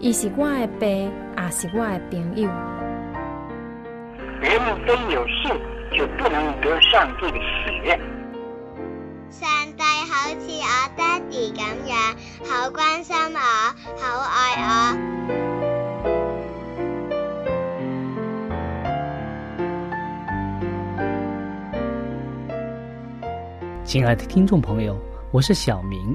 他是我的爸，也是我的朋友。人非有信就不能得上帝的喜悦。上帝好似我爹地咁樣，好關心我，好愛我。亲爱的听众朋友，我是小明，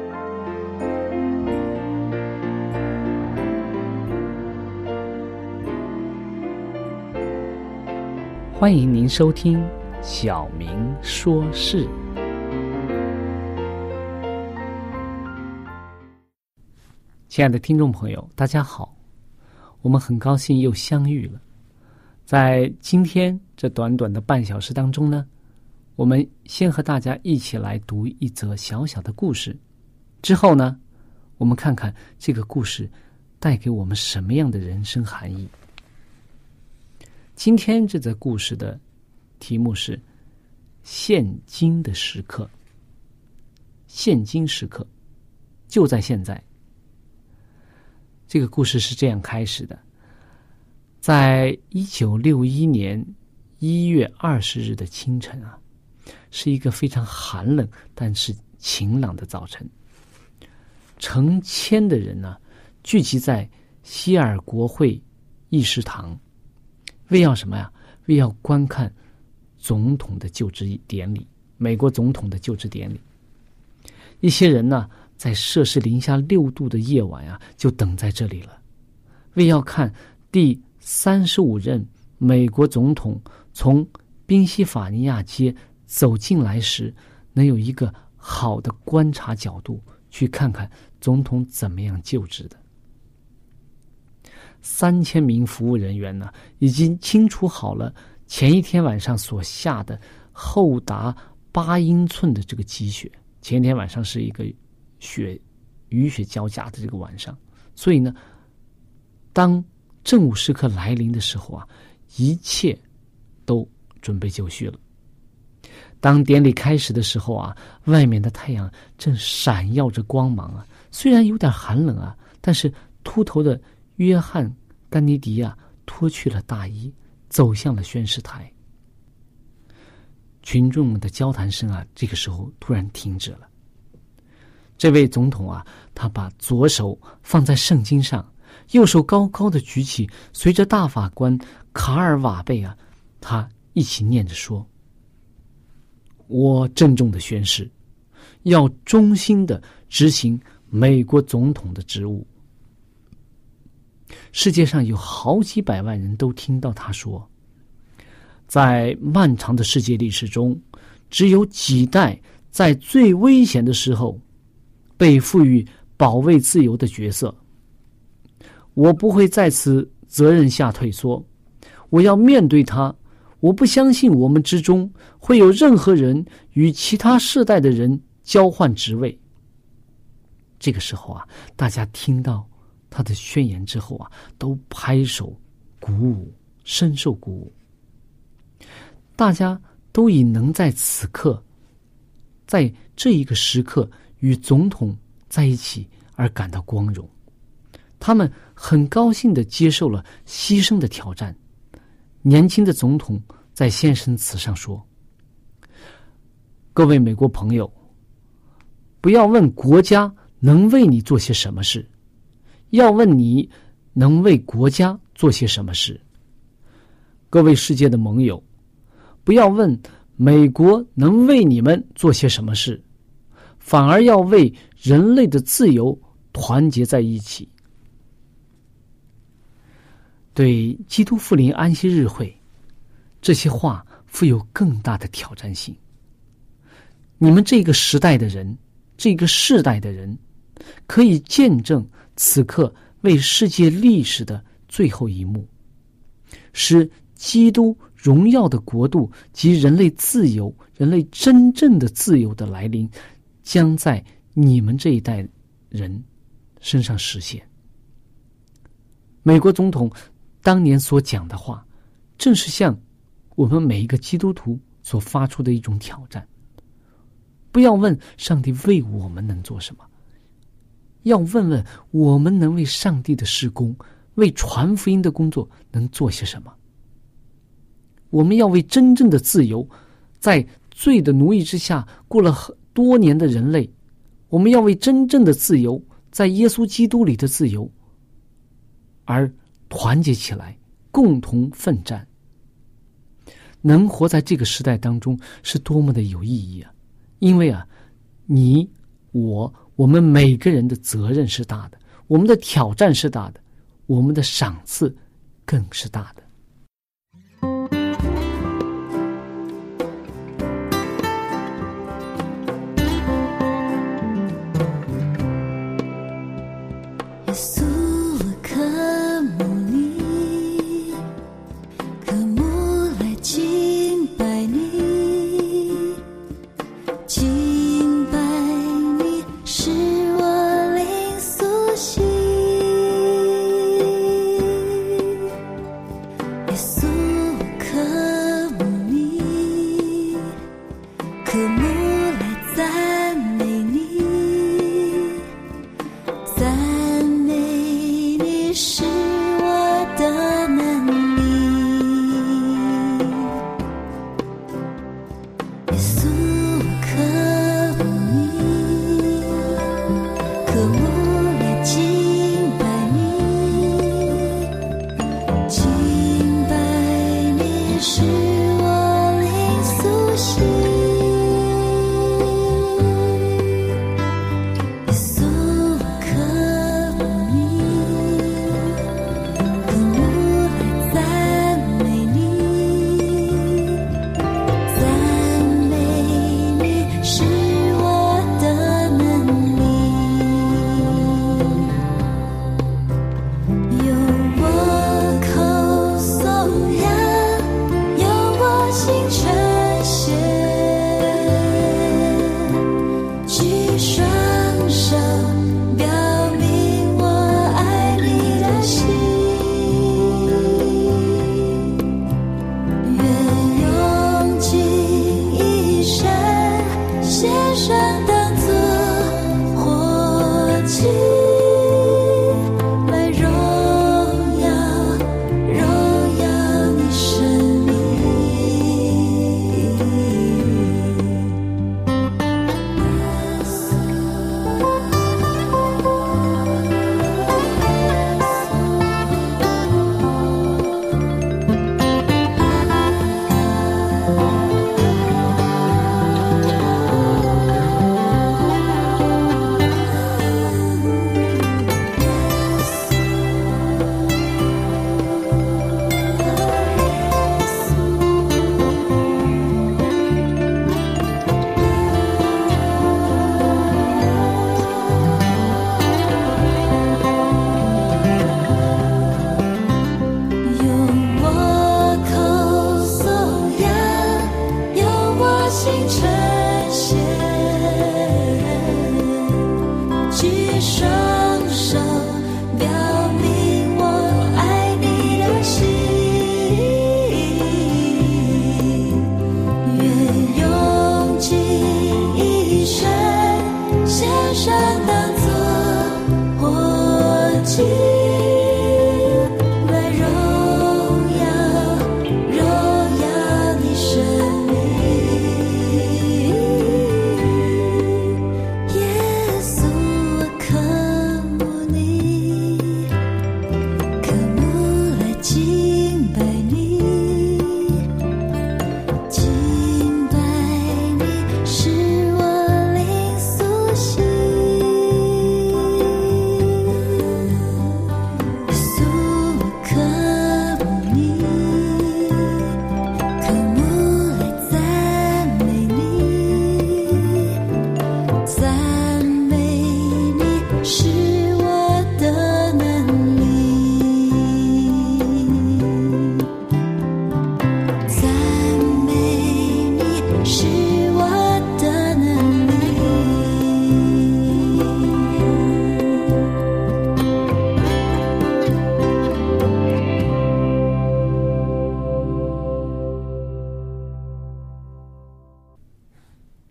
欢迎您收听《小明说事》。亲爱的听众朋友，大家好，我们很高兴又相遇了。在今天这短短的半小时当中呢，我们先和大家一起来读一则小小的故事，之后呢，我们看看这个故事带给我们什么样的人生含义。今天这则故事的题目是现今的时刻。现今时刻，就在现在。这个故事是这样开始的：在1961年1月20日的清晨啊，是一个非常寒冷但是晴朗的早晨。成千的人呢，聚集在希尔国会议事堂，为要什么呀？为要观看总统的就职典礼，美国总统的就职典礼。一些人呢，在摄氏零下6度的夜晚啊，就等在这里了，为要看第35任美国总统从宾夕法尼亚街走进来时，能有一个好的观察角度，去看看总统怎么样就职的。3000名服务人员呢，已经清除好了前一天晚上所下的厚达8英寸的这个积雪。前天晚上是一个雨雪交加的这个晚上，所以呢，当正午时刻来临的时候啊，一切都准备就绪了。当典礼开始的时候啊，外面的太阳正闪耀着光芒啊，虽然有点寒冷啊，但是秃头的约翰·甘尼迪啊，脱去了大衣，走向了宣誓台。群众的交谈声啊，这个时候突然停止了。这位总统啊，他把左手放在圣经上，右手高高的举起，随着大法官卡尔瓦贝啊，他一起念着说：“我郑重的宣誓，要忠心的执行美国总统的职务。”世界上有好几百万人都听到他说，在漫长的世界历史中，只有几代在最危险的时候被赋予保卫自由的角色。我不会在此责任下退缩，我要面对它。我不相信我们之中会有任何人与其他世代的人交换职位。这个时候啊，大家听到他的宣言之后啊，都拍手鼓舞，深受鼓舞。大家都以能在此刻，在这一个时刻与总统在一起而感到光荣。他们很高兴地接受了牺牲的挑战。年轻的总统在献身词上说：各位美国朋友，不要问国家能为你做些什么事，要问你能为国家做些什么事。各位世界的盟友，不要问美国能为你们做些什么事，反而要为人类的自由团结在一起。对基督复临安息日会，这些话富有更大的挑战性。你们这个时代的人，这个世代的人，可以见证此刻为世界历史的最后一幕，使基督荣耀的国度及人类自由，人类真正的自由的来临，将在你们这一代人身上实现。美国总统当年所讲的话，正是向我们每一个基督徒所发出的一种挑战。不要问上帝为我们能做什么，要问问我们能为上帝的事工，为传福音的工作能做些什么。我们要为真正的自由，在罪的奴役之下过了很多年的人类，我们要为真正的自由，在耶稣基督里的自由而团结起来，共同奋战。能活在这个时代当中是多么的有意义啊！因为啊，你我们每个人的责任是大的，我们的挑战是大的，我们的赏赐更是大的。耶稣，我渴慕你，渴慕来敬拜你，敬拜你使我灵苏醒。耶稣，我渴慕你，渴慕来赞美你，赞。是我的能力，耶稣，我渴慕你，渴慕来敬拜你，敬拜你使我灵苏醒。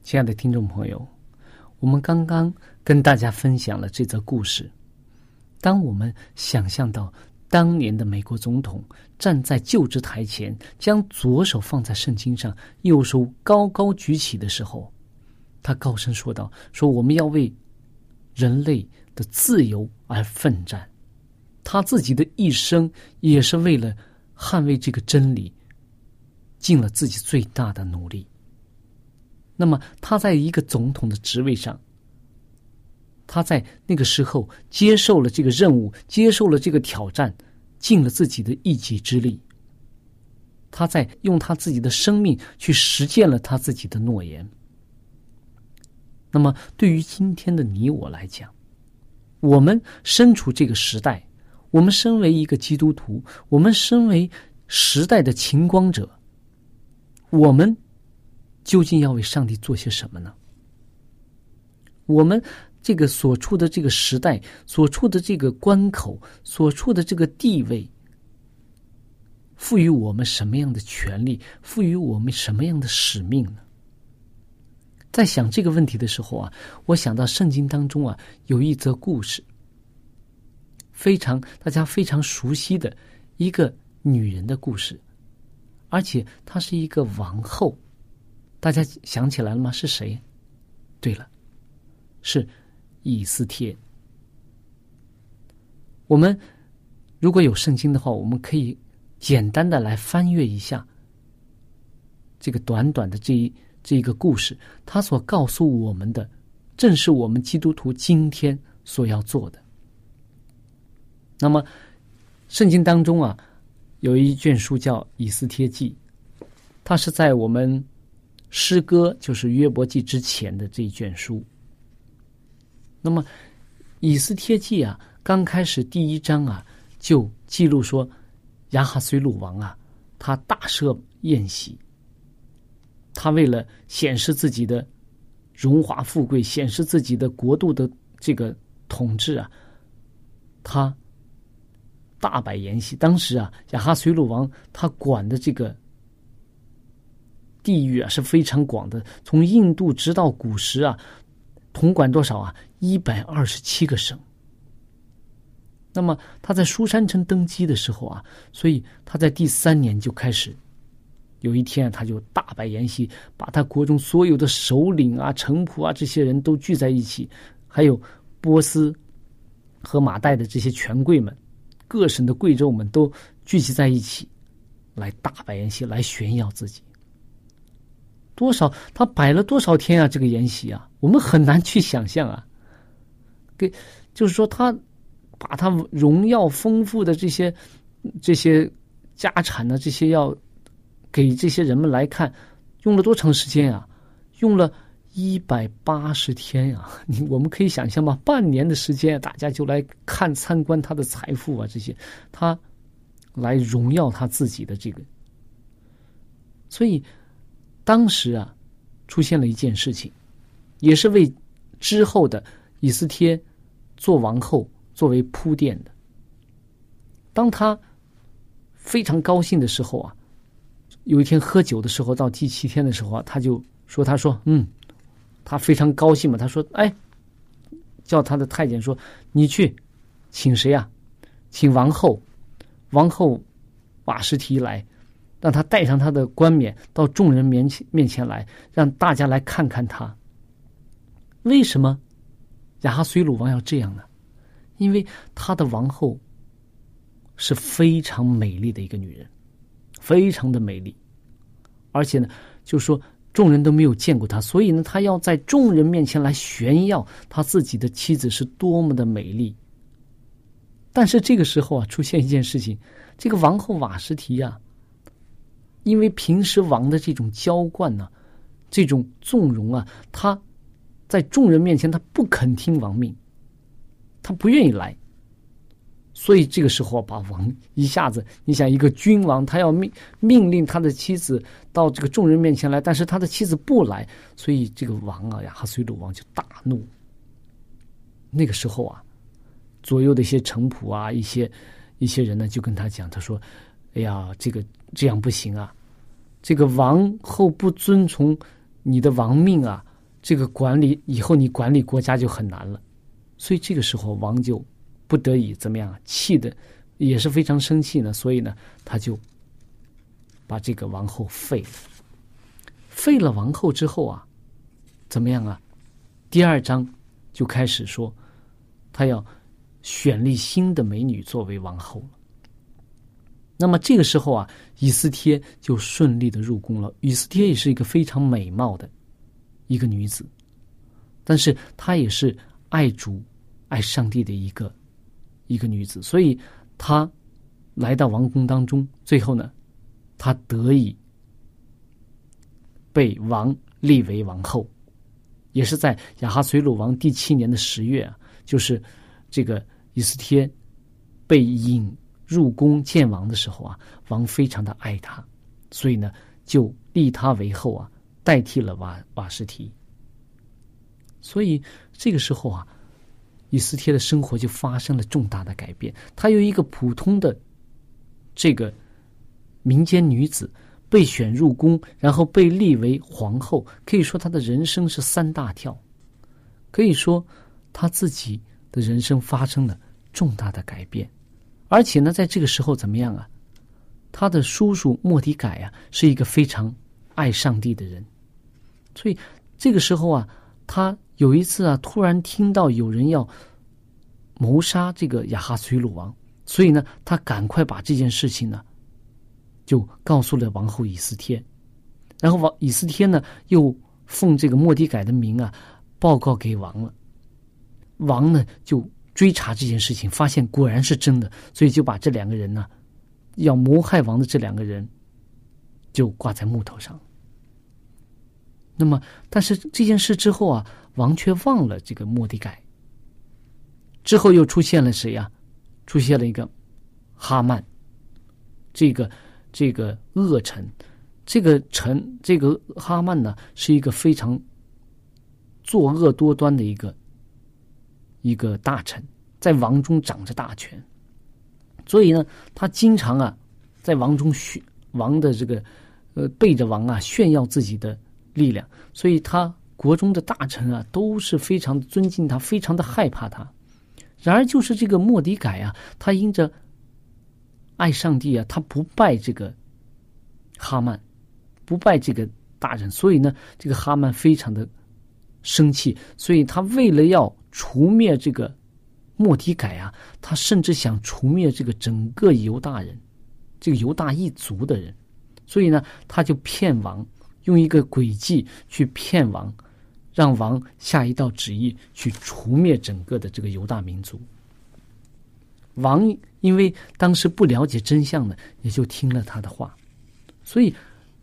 亲爱的听众朋友，我们刚刚跟大家分享了这则故事。当我们想象到当年的美国总统站在就职台前，将左手放在圣经上，右手高高举起的时候，他高声说道：“说我们要为人类的自由而奋战。”他自己的一生也是为了捍卫这个真理，尽了自己最大的努力。那么他在一个总统的职位上，他在那个时候接受了这个任务，接受了这个挑战，尽了自己的一己之力。他在用他自己的生命去实践了他自己的诺言。那么对于今天的你我来讲，我们身处这个时代，我们身为一个基督徒，我们身为时代的擎光者，我们究竟要为上帝做些什么呢？我们这个所处的这个时代，所处的这个关口，所处的这个地位，赋予我们什么样的权利，赋予我们什么样的使命呢？在想这个问题的时候啊，我想到圣经当中啊有一则故事，大家非常熟悉的一个女人的故事，而且她是一个王后。大家想起来了吗？是谁？对了，是以斯帖。我们如果有圣经的话，我们可以简单的来翻阅一下这个短短的这一个故事，它所告诉我们的，正是我们基督徒今天所要做的。那么，圣经当中啊，有一卷书叫《以斯帖记》，它是在我们诗歌，就是约伯记之前的这一卷书。那么以斯帖记啊，刚开始第一章啊就记录说，亚哈随鲁王啊，他大设宴席，他为了显示自己的荣华富贵，显示自己的国度的这个统治啊，他大摆筵席。当时啊，亚哈随鲁王他管的这个地域啊是非常广的，从印度直到古时啊，统管多少啊？127个省。那么他在书山城登基的时候啊，所以他在第3年就开始，有一天啊，他就大摆筵席，把他国中所有的首领啊、臣仆啊这些人都聚在一起，还有波斯和马代的这些权贵们、各省的贵胄们都聚集在一起，来大摆筵席，来炫耀自己。多少他摆了多少天啊？这个筵席啊，我们很难去想象啊。就是说，他把他荣耀丰富的这些家产呢，这些要给这些人们来看，用了多长时间啊？用了180天啊！我们可以想象吗？半年的时间，大家就来看参观他的财富啊，这些他来荣耀他自己的这个，所以。当时啊，出现了一件事情，也是为之后的以斯帖做王后作为铺垫的。当他非常高兴的时候啊，有一天喝酒的时候，到第7天的时候啊，他就说：“他非常高兴嘛。”他说：“哎，叫他的太监说，你去请谁啊？请王后，王后瓦实提来，让他带上他的冠冕到众人面前来，让大家来看看他。为什么亚哈随鲁王要这样呢？因为他的王后是非常美丽的一个女人，非常的美丽，而且呢，就是说众人都没有见过她，所以呢，他要在众人面前来炫耀他自己的妻子是多么的美丽。但是这个时候啊，出现一件事情，这个王后瓦实提啊，因为平时王的这种娇惯呢、这种纵容啊，她在众人面前她不肯听王命，她不愿意来。所以这个时候把王一下子，你想一个君王他要命令他的妻子到这个众人面前来，但是他的妻子不来，所以这个王啊，亚哈随鲁王就大怒。那个时候啊，左右的一些臣仆啊，一些人呢就跟他讲，他说：“哎呀，这样不行啊，这个王后不遵从你的王命啊，这个管理以后你管理国家就很难了。”所以这个时候王就不得已怎么样啊？气的也是非常生气呢，所以呢，他就把这个王后废了。废了王后之后啊，怎么样啊？第二章就开始说，他要选立新的美女作为王后了。那么这个时候啊，以斯帖就顺利的入宫了。以斯帖也是一个非常美貌的一个女子，但是她也是爱主、爱上帝的一个女子，所以她来到王宫当中，最后呢，她得以被王立为王后，也是在亚哈随鲁王第7年的10月啊，就是这个以斯帖被引入宫见王的时候啊，王非常的爱她，所以呢，就立她为后啊，代替了瓦实提。所以这个时候啊，以斯帖的生活就发生了重大的改变，她由一个普通的这个民间女子被选入宫，然后被立为皇后，可以说她的人生是3大跳，可以说她自己的人生发生了重大的改变。而且呢，在这个时候怎么样啊？她的叔叔末底改啊，是一个非常爱上帝的人，所以这个时候啊，她有一次啊，突然听到有人要谋杀这个亚哈随鲁王，所以呢，他赶快把这件事情呢，就告诉了王后以斯帖。然后以斯帖呢，又奉这个末底改的名啊，报告给王了。王呢，就追查这件事情，发现果然是真的，所以就把这2个人呢，要谋害王的这2个人，就挂在木头上。那么，但是这件事之后啊，王却忘了这个末底改。之后又出现了谁呀？出现了一个哈曼，这个恶臣，这个哈曼呢，是一个非常作恶多端的一个大臣，在王中掌着大权，所以呢，他经常啊，在王中王的这个背着王啊，炫耀自己的力量，所以他国中的大臣啊，都是非常尊敬他，非常的害怕他。然而就是这个末底改啊，他因着爱上帝啊，他不拜这个哈曼，不拜这个大人，所以呢，这个哈曼非常的生气，所以他为了要除灭这个末底改啊，他甚至想除灭这个整个犹大人，这个犹大一族的人，所以呢，他就骗王，用一个诡计去骗王，让王下一道旨意去除灭整个的这个犹大民族。王因为当时不了解真相呢，也就听了他的话，所以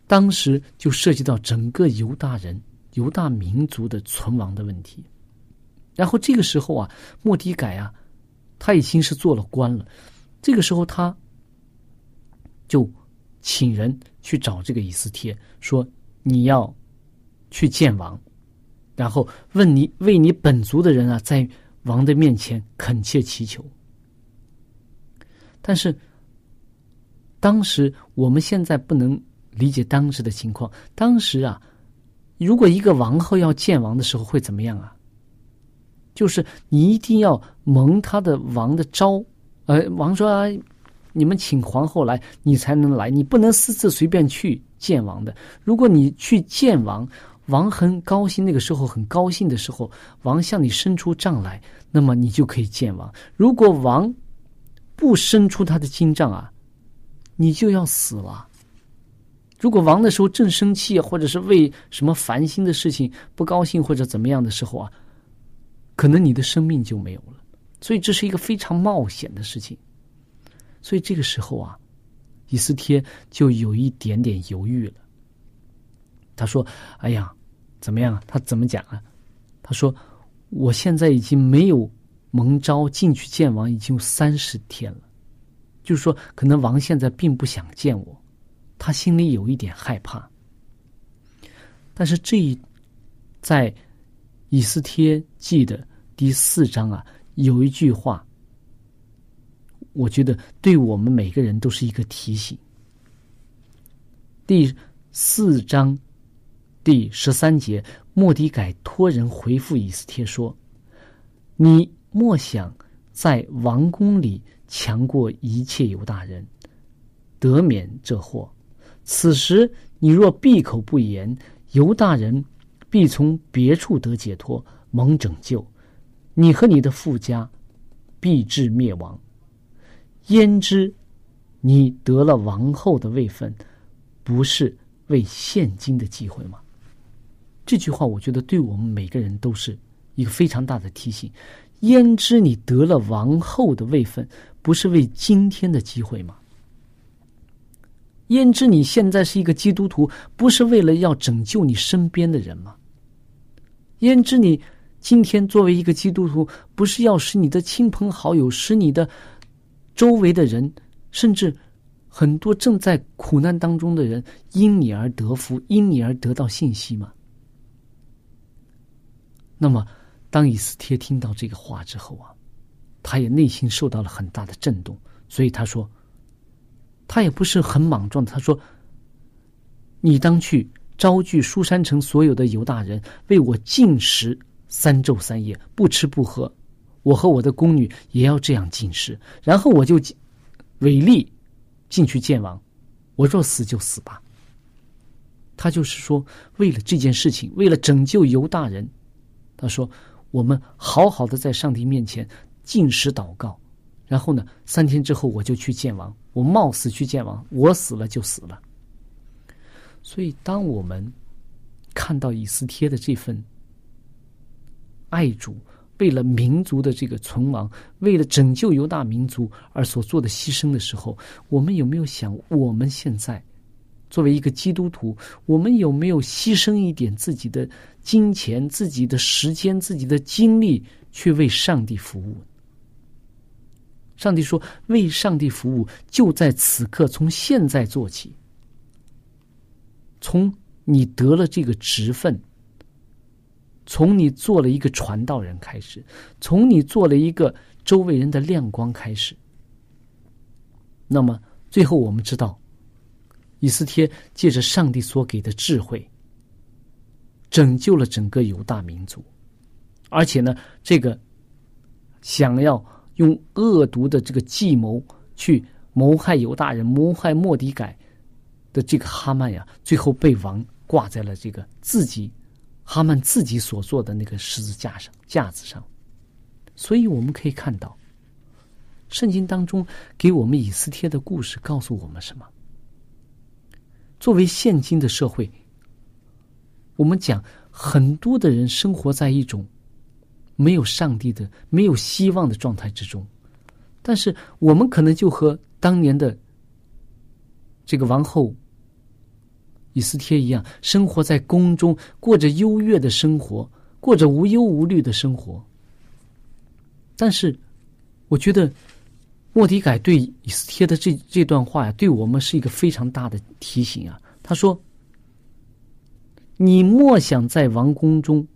当时就涉及到整个犹大人、犹大民族的存亡的问题。然后这个时候啊，末底改啊，他已经是做了官了，这个时候他就请人去找这个以斯帖，说你要去见王，然后为你本族的人啊，在王的面前恳切祈求。但是当时我们现在不能理解当时的情况，当时啊，如果一个王后要见王的时候会怎么样啊？就是你一定要蒙他的王的招。王说啊，你们请皇后来，你才能来，你不能私自随便去见王的。如果你去见王，王很高兴，那个时候很高兴的时候，王向你伸出杖来，那么你就可以见王。如果王不伸出他的金杖啊，你就要死了。如果王的时候正生气，或者是为什么烦心的事情不高兴或者怎么样的时候啊，可能你的生命就没有了。所以这是一个非常冒险的事情。所以这个时候啊，以斯帖就有一点点犹豫了。他说，哎呀，怎么样啊？他怎么讲啊？他说，我现在已经没有蒙召进去见王已经有30天了，就是说可能王现在并不想见我，他心里有一点害怕。但是在以斯帖记的第4章啊，有一句话我觉得对我们每个人都是一个提醒。第4章第13节，末底改托人回复以斯帖说，你莫想在王宫里强过一切犹大人，得免这祸。此时你若闭口不言，犹大人必从别处得解脱，蒙拯救，你和你的父家必至灭亡。焉知你得了王后的位分，不是为现今的忌讳吗？这句话我觉得对我们每个人都是一个非常大的提醒。焉知你得了王后的位分，不是为今天的忌讳吗？焉知你现在是一个基督徒，不是为了要拯救你身边的人吗？焉知你今天作为一个基督徒，不是要使你的亲朋好友，使你的周围的人，甚至很多正在苦难当中的人，因你而得福，因你而得到信息吗？那么当以斯帖听到这个话之后啊，他也内心受到了很大的震动。所以他说，他也不是很莽撞的，他说，你当去招聚书珊城所有的犹大人，为我禁食3昼3夜，不吃不喝，我和我的宫女也要这样禁食，然后我就违例进去见王，我若死就死吧。他就是说，为了这件事情，为了拯救犹大人，他说，我们好好的在上帝面前禁食祷告，然后呢，3天之后我就去见王，我冒死去见王，我死了就死了。所以当我们看到以斯帖的这份爱主，为了民族的这个存亡，为了拯救犹大民族而所做的牺牲的时候，我们有没有想，我们现在作为一个基督徒，我们有没有牺牲一点自己的金钱、自己的时间、自己的精力去为上帝服务？上帝说，为上帝服务就在此刻，从现在做起，从你得了这个职分，从你做了一个传道人开始，从你做了一个周围人的亮光开始。那么最后我们知道，以斯帖借着上帝所给的智慧拯救了整个犹大民族，而且呢，这个想要用恶毒的这个计谋去谋害犹大人、谋害末底改的这个哈曼呀，最后被王挂在了这个哈曼自己所做的那个十字架上、架子上。所以我们可以看到，圣经当中给我们以斯帖的故事告诉我们什么？作为现今的社会，我们讲很多的人生活在一种没有上帝的、没有希望的状态之中，但是我们可能就和当年的这个王后以斯帖一样，生活在宫中，过着优越的生活，过着无忧无虑的生活。但是我觉得末底改对以斯帖的这段话呀，对我们是一个非常大的提醒啊。他说，你莫想在王宫中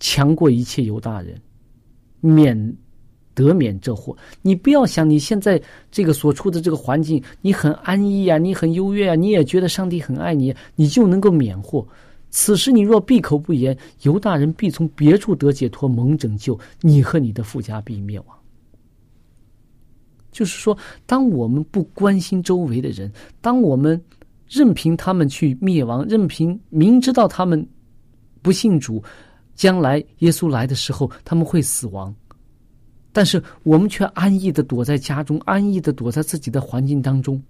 强过一切犹大人，得免这祸。你不要想你现在这个所处的这个环境，你很安逸啊，你很优越啊，你也觉得上帝很爱你，你就能够免祸。此时你若闭口不言，犹大人必从别处得解脱，蒙拯救，你和你的父家必灭亡。就是说，当我们不关心周围的人，当我们任凭他们去灭亡，明知道他们不信主，将来耶稣来的时候他们会死亡，但是我们却安逸地躲在家中，安逸地躲在自己的环境当中，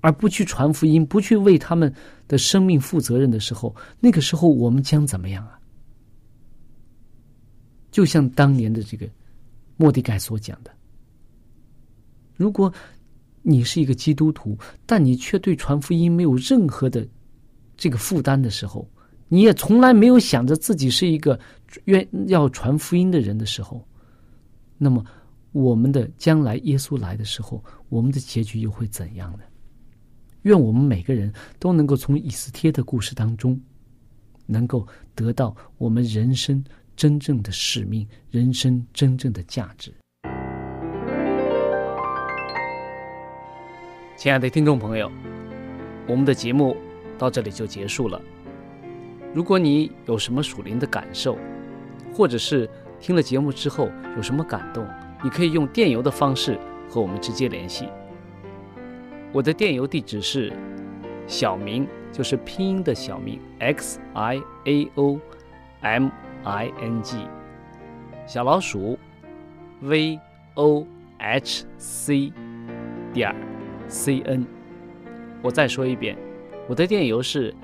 而不去传福音，不去为他们的生命负责任的时候，那个时候我们将怎么样啊？就像当年的这个末底改所讲的，如果你是一个基督徒，但你却对传福音没有任何的这个负担的时候，你也从来没有想着自己是一个要传福音的人的时候，那么我们的将来耶稣来的时候，我们的结局又会怎样呢？愿我们每个人都能够从以斯帖的故事当中，能够得到我们人生真正的使命，人生真正的价值。亲爱的听众朋友，我们的节目到这里就结束了。如果你有什么属灵的感受，或者是听了节目之后有什么感动，你可以用电邮的方式和我们直接联系。我的电邮地址是小明，就是拼音的小明 xiaoming vohc.cn。 我再说一遍，我的电邮是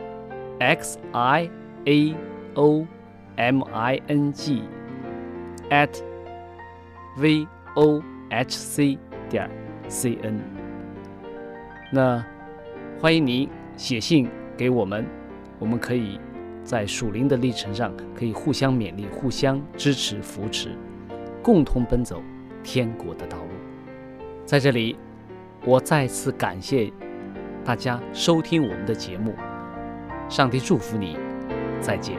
xiaoming@vohc.cn。 那欢迎您写信给我们，我们可以在属灵的历程上可以互相勉励，互相支持扶持，共同奔走天国的道路。在这里我再次感谢大家收听我们的节目，上帝祝福你，再见。